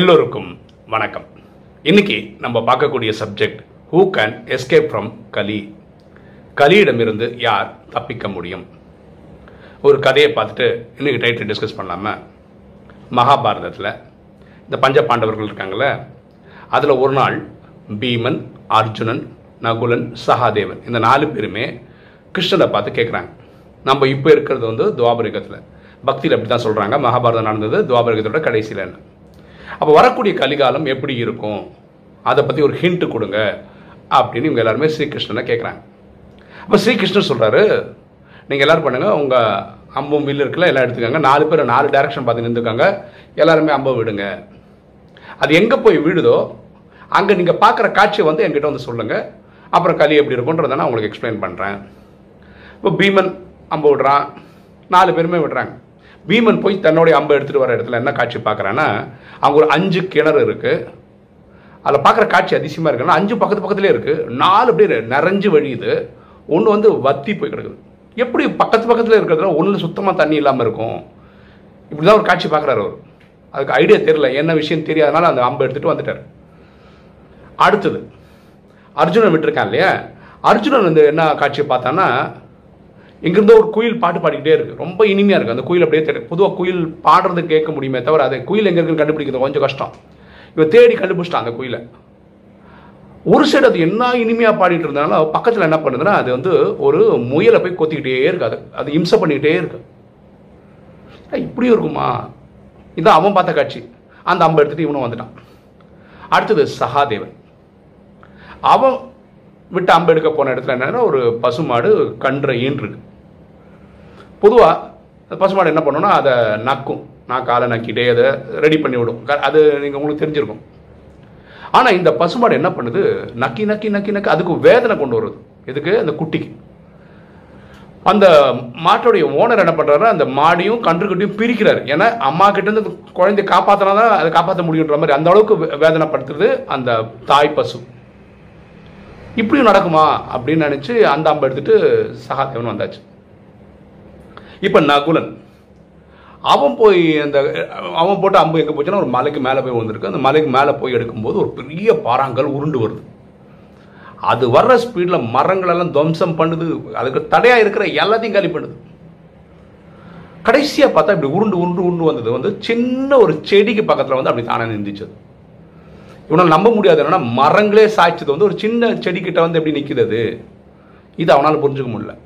எல்லோருக்கும் வணக்கம். இன்னைக்கு நம்ம பார்க்கக்கூடிய subject, who can escape from Kali? கலியிடமிருந்து யார் தப்பிக்க முடியும்? ஒரு கதையை பார்த்துட்டு இன்னைக்கு டைட்டில் டிஸ்கஸ் பண்ணலாமா? மகாபாரதத்தில் இந்த பஞ்ச பாண்டவர்கள் இருக்காங்களே, அதில் ஒரு நாள் பீமன், அர்ஜுனன், நகுலன், சகாதேவன் இந்த 4 பேருமே கிருஷ்ணனை பார்த்து கேட்குறாங்க. நம்ம இப்போ இருக்கிறது வந்து துவாபர யுகத்தில், பக்தியில் அப்படி தான் சொல்கிறாங்க. மகாபாரதம் நடந்தது துவாபர யுகத்தோட கடைசியில். என்ன அப்போ வரக்கூடிய கலிகாலம் எப்படி இருக்கும், அதை பற்றி ஒரு ஹிண்ட் கொடுங்க அப்படின்னு இவங்க எல்லாருமே ஸ்ரீகிருஷ்ணனை கேட்குறாங்க. அப்போ ஸ்ரீகிருஷ்ணன் சொல்கிறாரு, நீங்கள் எல்லோரும் பண்ணுங்கள், உங்கள் அம்பும் வில்லு இருக்குல்ல எல்லாம் எடுத்துக்காங்க. 4 பேர் 4 டைரக்ஷன் பார்த்து நின்றுக்காங்க, எல்லாருமே அம்பை விடுங்க. அது எங்கே போய் விடுதோ அங்கே நீங்கள் பார்க்குற காட்சியை வந்து என்கிட்ட வந்து சொல்லுங்கள், அப்புறம் கலி எப்படி இருக்குன்றதை நான் உங்களுக்கு எக்ஸ்பிளைன் பண்ணுறேன். இப்போ பீமன் அம்பை விடுறான், 4 பேருமே விடுறாங்க. பீமன் போய் தன்னுடைய அம்பை எடுத்துகிட்டு வர இடத்துல என்ன காட்சி பார்க்குறான்னா, அவங்க ஒரு 5 கிணறு இருக்குது, அதில் பார்க்குற காட்சி அதிசயமாக இருக்குன்னா 5 பக்கத்துலேயே இருக்குது, 4 அப்படியே நிறைஞ்சு வழியுது, ஒன்று வந்து வத்தி போய் கிடக்குது. எப்படி பக்கத்தில் இருக்கிறதுல ஒன்று சுத்தமாக தண்ணி இல்லாமல் இருக்கும்? இப்படி தான் ஒரு காட்சி பார்க்குறாரு அவர். அதுக்கு ஐடியா தெரியல, என்ன விஷயம் தெரியாதனால அந்த அம்பை எடுத்துகிட்டு வந்துட்டார். அடுத்தது அர்ஜுனன் விட்டுருக்கான் இல்லையா, அர்ஜுனன் வந்து என்ன காட்சியை பார்த்தான்னா, இங்கிருந்தோ ஒரு குயில் பாட்டு பாடிக்கிட்டே இருக்குது, ரொம்ப இனிமையாக இருக்குது. அந்த குயில் அப்படியே தேட, பொதுவாக குயில் பாடுறது கேட்க முடியுமே தவிர அதை குயில் எங்கே இருக்குன்னு கண்டுபிடிக்கிறது கொஞ்சம் கஷ்டம். இவன் தேடி கண்டுபிடிச்சிட்டான் அந்த குயிலை. ஒரு சைடு அது என்ன இனிமையாக பாடிட்டு இருந்தனால பக்கத்தில் என்ன பண்ணுதுன்னா, அது வந்து ஒரு முயலை போய் கொத்திக்கிட்டே இருக்குது, அது இம்சை பண்ணிக்கிட்டே இருக்கு. இப்படியும் இருக்குமா? இதான் அவன் பார்த்த காட்சி. அந்த அம்பை எடுத்துகிட்டு இவனும் வந்துட்டான். அடுத்தது சகாதேவன், அவன் விட்டு அம்பை எடுக்க போன இடத்துல என்னன்னா, ஒரு பசுமாடு கன்ற ஈன்றுருக்கு. பொதுவாக பசுமாடு என்ன பண்ணோன்னா, அதை நக்கும், நான் காலை நக்கிட்டே அதை ரெடி பண்ணி விடும், அது நீங்கள் உங்களுக்கு தெரிஞ்சிருக்கும். ஆனால் இந்த பசுமாடு என்ன பண்ணுது, நக்கி நக்கி நக்கி நக்கி அதுக்கு வேதனை கொண்டு வருது. எதுக்கு? அந்த குட்டிக்கு. அந்த மாட்டுடைய ஓனர் என்ன பண்ணுறாரு, அந்த மாடியும் கன்றுக்குட்டியும் பிரிக்கிறார். ஏன்னா அம்மா கிட்டேருந்து குழந்தைய காப்பாற்றினா தான் அதை காப்பாற்ற முடியுன்ற மாதிரி அந்த அளவுக்கு வேதனைப்படுத்துறது அந்த தாய் பசு. இப்படியும் நடக்குமா அப்படின்னு நினச்சி அந்த அம்பை எடுத்துட்டு சகாதேவன் வந்தாச்சு. இப்போ நகுலன், அவன் போய் அந்த அவன் போட்டு அம்பு எங்கே போச்சுன்னா, ஒரு மலைக்கு மேலே போய் வந்திருக்கு. அந்த மலைக்கு மேலே போய் எடுக்கும்போது ஒரு பெரிய பாறாங்கல் உருண்டு வருது. அது வர்ற ஸ்பீடில் மரங்களெல்லாம் துவம்சம் பண்ணுது, அதுக்கு தடையாக இருக்கிற எல்லாத்தையும் காலி பண்ணுது. கடைசியாக பார்த்தா இப்படி உருண்டு உருண்டு உருண்டு வந்தது வந்து சின்ன ஒரு செடிக்கு பக்கத்தில் வந்து அப்படி தானே நின்றுச்சது. இவனால் நம்ப முடியாது, என்னன்னா மரங்களே சாய்ச்சது வந்து ஒரு சின்ன செடிக்கிட்ட வந்து எப்படி நிற்கிறது, இது அவனால் புரிஞ்சுக்க முடியல.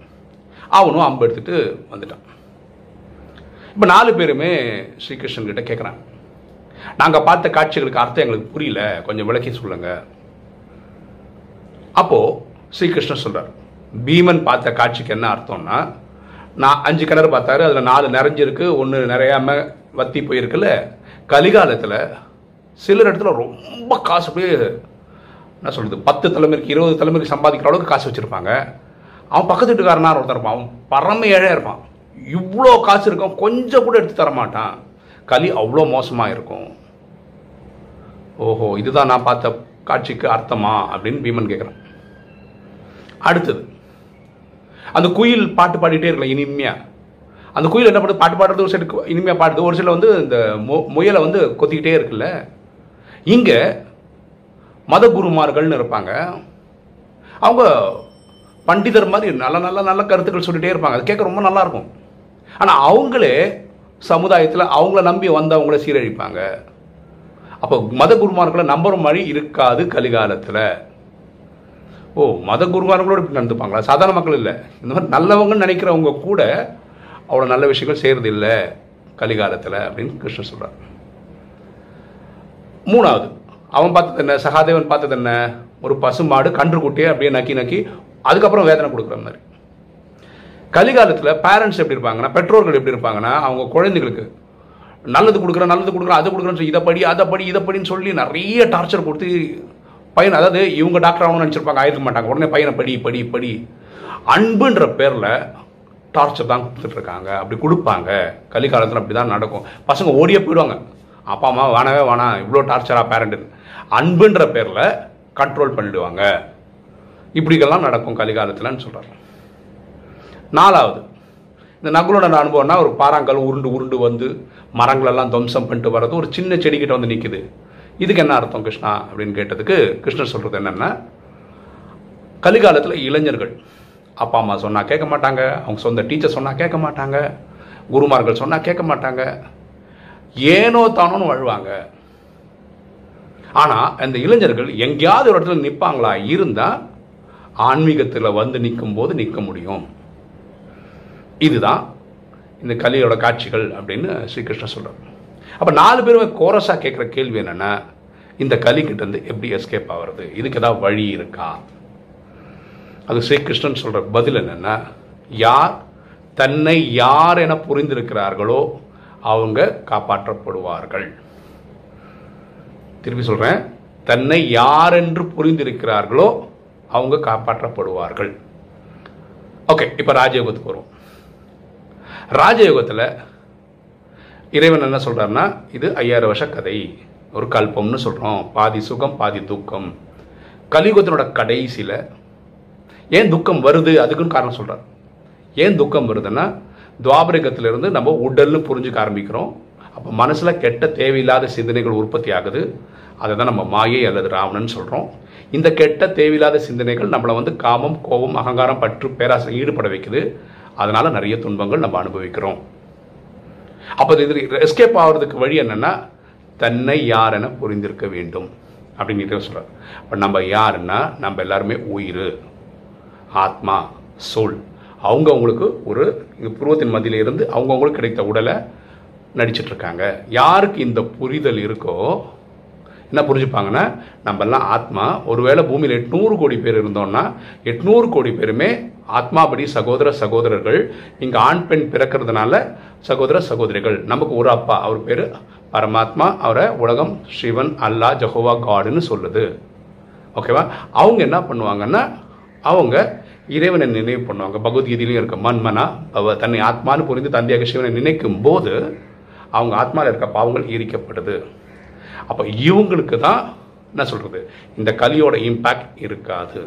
அவனும் அம்பு எடுத்துகிட்டு வந்துட்டான். இப்போ 4 பேருமே ஸ்ரீகிருஷ்ணன் கிட்ட கேட்குறாங்க, நாங்கள் பார்த்த காட்சிகளுக்கு அர்த்தம் எங்களுக்கு புரியல, கொஞ்சம் விளக்கி சொல்லுங்க. அப்போது ஸ்ரீகிருஷ்ணன் சொல்கிறார், பீமன் பார்த்த காட்சிக்கு என்ன அர்த்தம்னா, நான் 5 கிணறு பார்த்தாரு, அதில் 4 நிறைஞ்சிருக்கு, ஒன்று நிறையாமல் வத்தி போயிருக்குல்ல. கலிகாலத்தில் சிலர் இடத்துல ரொம்ப காசு, அப்படியே என்ன சொல்கிறது, 10 தலைமுறைக்கு 20 தலைமுறைக்கு சம்பாதிக்கிற அளவுக்கு காசு வச்சுருப்பாங்க. அவன் பக்கத்து வீட்டுக்காரனா ஒருத்தர் இருப்பான், அவன் பரம ஏழையாக இருப்பான், இவ்வளோ காசு இருக்கும், கொஞ்சம் கூட எடுத்து தரமாட்டான். கலி அவ்வளோ மோசமாக இருக்கும். ஓஹோ, இதுதான் நான் பார்த்த காட்சிக்கு அர்த்தமா அப்படின்னு பீமன் கேட்குறான். அடுத்தது அந்த குயில் பாட்டு பாடிட்டே இருக்கலாம் இனிமையாக. அந்த குயில் என்ன பண்ணுது, பாட்டு பாடுறது ஒரு சைடு இனிமையாக பாடுது, ஒரு சைடில் வந்து இந்த முயலை வந்து கொத்திக்கிட்டே இருக்குல்ல. இங்கே மத குருமார்கள்னு இருப்பாங்க, அவங்க பண்டிதர் மாதிரி நல்ல நல்ல நல்ல கருத்துக்கள் சொல்லிகிட்டே இருப்பாங்க, அது கேட்க ரொம்ப நல்லாயிருக்கும். ஆனால் அவங்களே சமுதாயத்தில் அவங்கள நம்பி வந்தவங்கள சீரழிப்பாங்க. அப்போ மத குருமார்களை நம்புற மாதிரி இருக்காது கலிகாலத்தில். ஓ, மத குருமார்களோடு இப்படி நடந்துப்பாங்களா? சாதாரண மக்கள் இல்லை, இந்த மாதிரி நல்லவங்கன்னு நினைக்கிறவங்க கூட அவ்வளோ நல்ல விஷயங்கள் செய்கிறது இல்லை கலிகாலத்தில் அப்படின்னு கிருஷ்ணன் சொல்கிறார். மூணாவது அவன் பார்த்தது என்ன, சகாதேவன் பார்த்தது என்ன, ஒரு பசுமாடு கன்றுக்குட்டியை அப்படியே நக்கி நக்கி அதுக்கப்புறம் வேதனை கொடுக்குற மாதிரி. கலிகாலத்தில் பேரண்ட்ஸ் எப்படி இருப்பாங்கன்னா, பெற்றோர்கள் எப்படி இருப்பாங்கன்னா, அவங்க குழந்தைகளுக்கு நல்லது கொடுக்குறேன், அதை கொடுக்குறேன்னு சொல்லி இதை படின்னு சொல்லி நிறைய டார்ச்சர் கொடுத்து பையன், அதாவது இவங்க டாக்டர் ஆகணும்னு நினச்சிருப்பாங்க, ஆயிருக்க மாட்டாங்க. உடனே பையனை படி அன்புன்ற பேரில் டார்ச்சர் தான் கொடுத்துட்ருக்காங்க. அப்படி கொடுப்பாங்க கலிகாலத்தில், அப்படி தான் நடக்கும். பசங்க ஓடியே போயிடுவாங்க, அப்பா அம்மா வேணாம், இவ்வளோ டார்ச்சராக பேரண்ட்டுன்னு அன்புன்ற பேரில் கண்ட்ரோல் பண்ணிடுவாங்க. இப்படிக்கெல்லாம் நடக்கும் கலிகாலத்தில்னு சொல்கிறார். நாலாவது இந்த நகுலோட அனுபவம்னா, ஒரு பாறாங்கல் உருண்டு உருண்டு வந்து மரங்களெல்லாம் துவம்சம் பண்ணிட்டு வர்றது ஒரு சின்ன செடிக்கிட்ட வந்து நிற்குது, இதுக்கு என்ன அர்த்தம் கிருஷ்ணா அப்படின்னு கேட்டதுக்கு கிருஷ்ணர் சொல்கிறது என்னென்னா, கலிகாலத்தில் இளைஞர்கள் அப்பா அம்மா சொன்னால் கேட்க மாட்டாங்க, அவங்க சொந்த டீச்சர் சொன்னால் கேட்க மாட்டாங்க, குருமார்கள் சொன்னால் கேட்க மாட்டாங்க, ஏனோ தானோன்னு வாழ்வாங்க. ஆனால் அந்த இளைஞர்கள் எங்கேயாவது ஒரு இடத்துல நிற்பாங்களா, இருந்தால் ஆன்மீகத்தில் வந்து நிற்கும் போது நிற்க முடியும். இதுதான் இந்த கலியோட காட்சிகள் அப்படின்னு ஸ்ரீகிருஷ்ணன் சொல்கிறார். அப்போ 4 பேருமே கோரஸாக கேட்குற கேள்வி என்னென்னா, இந்த கலிக்கிட்டேருந்து எப்படி எஸ்கேப் ஆகிறது, இதுக்கு ஏதாவது வழி இருக்கா? அது ஸ்ரீகிருஷ்ணன் சொல்கிற பதில் என்னென்னா, யார் தன்னை யார் என புரிந்திருக்கிறார்களோ அவங்க காப்பாற்றப்படுவார்கள். திருப்பி சொல்கிறேன், தன்னை யார் என்று புரிந்திருக்கிறார்களோ அவங்க காப்பாற்றப்படுவார்கள். ஓகே, இப்போ ராஜயோகத்துக்கு வருவோம். ராஜயோகத்தில் இறைவன் என்ன சொல்கிறாருன்னா, இது 5000 வருஷ கதை, ஒரு கல்பம்னு சொல்கிறோம், பாதி சுகம் பாதி துக்கம். கலியுகத்தினோட கடைசியில் ஏன் துக்கம் வருது, அதுக்குன்னு காரணம் சொல்கிறார். ஏன் துக்கம் வருதுன்னா, துவாபரிகத்திலிருந்து நம்ம உடல்னு புரிஞ்சுக்க ஆரம்பிக்கிறோம். அப்போ மனசில் கெட்ட தேவையில்லாத சிந்தனைகள் உற்பத்தி ஆகுது, அதை தான் நம்ம மாயை அல்லது ராவணன் சொல்கிறோம். இந்த கெட்ட தேவையில்லாத சிந்தனைகள் நம்மளை வந்து காமம், கோபம், அகங்காரம், பற்று, பேராசை ஈடுபட வைக்குது. அதனால் நிறைய துன்பங்கள் நம்ம அனுபவிக்கிறோம். அப்போ இது எஸ்கேப் ஆகிறதுக்கு வழி என்னென்னா, தன்னை யார் என புரிந்திருக்க வேண்டும் அப்படிங்கிற சொல்கிறார். இப்போ நம்ம யாருன்னா, நம்ம எல்லாருமே உயிர், ஆத்மா, சோல். அவங்கவுங்களுக்கு ஒரு புருவத்தின் மத்தியிலிருந்து அவங்கவுங்களுக்கு கிடைத்த உடலை நடிச்சிட்ருக்காங்க. யாருக்கு இந்த புரிதல் இருக்கோ என்ன புரிஞ்சுப்பாங்கன்னா, நம்மெல்லாம் ஆத்மா. ஒருவேளை பூமியில் 800 கோடி பேர் இருந்தோம்னா 800 கோடி பேருமே ஆத்மாபடி சகோதர சகோதரர்கள். இங்கே ஆண் பெண் பிறக்கிறதுனால சகோதர சகோதரிகள். நமக்கு ஒரு அப்பா, அவர் பேர் பரமாத்மா, அவரை உலகம் சிவன், அல்லா, ஜஹோவா, காடுன்னு சொல்லுது. ஓகேவா? அவங்க என்ன பண்ணுவாங்கன்னா, அவங்க இறைவனை நினைவு பண்ணுவாங்க. பகவத்கீதையிலையும் இருக்க, மன்மனா அவ தன்னை ஆத்மானு புரிந்து தந்தையாக சிவனை நினைக்கும் போது அவங்க ஆத்மாவில் இருக்க பாவங்கள் ஈரிக்கப்படுது. அப்போ இவங்களுக்கு தான் என்ன சொல்கிறது, இந்த கலியோட இம்பேக்ட் இருக்காது.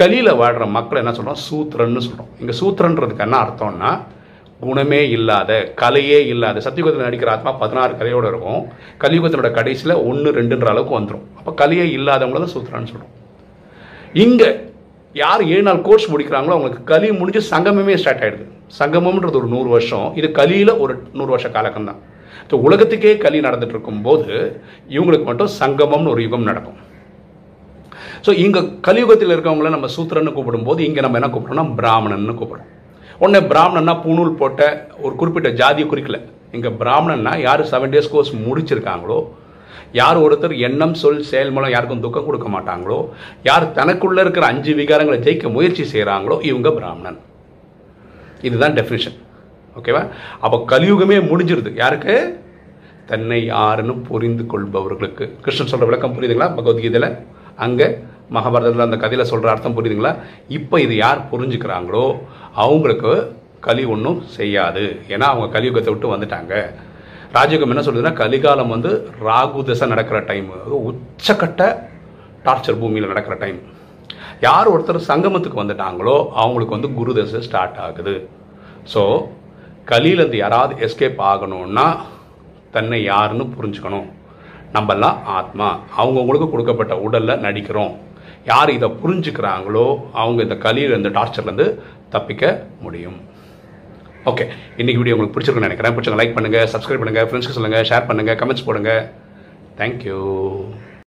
கலியில் வாழ்கிற மக்கள் என்ன சொல்கிறோம், சூத்திரன்னு சொல்கிறோம். இங்கே சூத்திரன்றதுக்கு என்ன அர்த்தம்னா, குணமே இல்லாத, கலையே இல்லாத. சத்தியுகத்தில் நடிக்கிற ஆத்மா 16 கலையோடு இருக்கும். கலியுகத்தினோட கடைசியில் 1, 2ன்ற அளவுக்கு வந்துடும். அப்போ கலையே இல்லாதவங்கள தான் சூத்திரன்னு சொல்கிறோம். இங்கே யார் 7 நாள் கோர்ஸ் முடிக்கிறாங்களோ அவங்களுக்கு கலி முடிஞ்சு சங்கமே ஸ்டார்ட் ஆகிடுது. சங்கமம்ன்றது ஒரு 100 வருஷம், இது கலியில் ஒரு 100 வருஷ காலக்கம்தான். ஸோ உலகத்துக்கே கலி நடந்துட்டு இருக்கும்போது இவங்களுக்கு மட்டும் சங்கமம்னு ஒரு யுகம் நடக்கும். ஸோ இங்கே கலியுகத்தில் இருக்கவங்கள நம்ம சூத்திரன்னு கூப்பிடும்போது இங்கே நம்ம என்ன கூப்பிடுறோம்னா, பிராமணன்னு கூப்பிடுறோம். உடனே பிராமணன்னா பூணூல் போட்ட ஒரு குறிப்பிட்ட ஜாதியை குறிக்கல. இங்கே பிராமணன்னா யார் 7 days கோர்ஸ் முடிச்சிருக்காங்களோ, யார் ஒருத்தர் எண்ணம் சொல் செயல் மூலம் யாருக்கும் துக்கம் கொடுக்க மாட்டாங்களோ, யார் தனக்குள்ளே இருக்கிற 5 விகாரங்களை ஜெயிக்க முயற்சி செய்கிறாங்களோ, இவங்க பிராமணன். இதுதான் டெஃபினிஷன். ஓகேவா? அப்போ கலியுகமே முடிஞ்சிருது. யாருக்கு? தன்னை யாருன்னு புரிந்து கொள்பவர்களுக்கு. கிருஷ்ணன் சொல்கிற விளக்கம் புரியுதுங்களா பகவத்கீதையில்? அங்கே மகாபாரதத்தில் அந்த கதையில் சொல்கிற அர்த்தம் புரியுதுங்களா? இப்போ இது யார் புரிஞ்சுக்கிறாங்களோ அவங்களுக்கு கலி ஒன்றும் செய்யாது. ஏன்னா அவங்க கலியுகத்தை விட்டு வந்துட்டாங்க. ராஜயோகம் என்ன சொல்லுதுன்னா, கலிகாலம் வந்து ராகு தசை நடக்கிற டைம், உச்சக்கட்ட டார்ச்சர் பூமியில் நடக்கிற டைம். யார் ஒருத்தர் சங்கமத்துக்கு வந்துட்டாங்களோ அவங்களுக்கு வந்து குரு தசை ஸ்டார்ட் ஆகுது. ஸோ கலியிலேருந்து யாராவது எஸ்கேப் ஆகணும்னா தன்னை யாருன்னு புரிஞ்சுக்கணும். நம்மெல்லாம் ஆத்மா, அவங்கவுங்களுக்கு கொடுக்கப்பட்ட உடலில் நடிக்கிறோம். யார் இதை புரிஞ்சுக்கிறாங்களோ அவங்க இந்த கலியிலேருந்து, டார்ச்சர்லேருந்து தப்பிக்க முடியும். ஓகே, இன்றைக்கி வீடியோ உங்களுக்கு பிடிச்சிருக்குன்னு நினைக்கிறேன். பிடிச்சவங்க லைக் பண்ணுங்கள், சப்ஸ்கிரைப் பண்ணுங்கள், ஃப்ரெண்ட்ஸ்க்கு சொல்லுங்கள், ஷேர் பண்ணுங்கள், கமெண்ட்ஸ் போடுங்கள். தேங்க்யூ.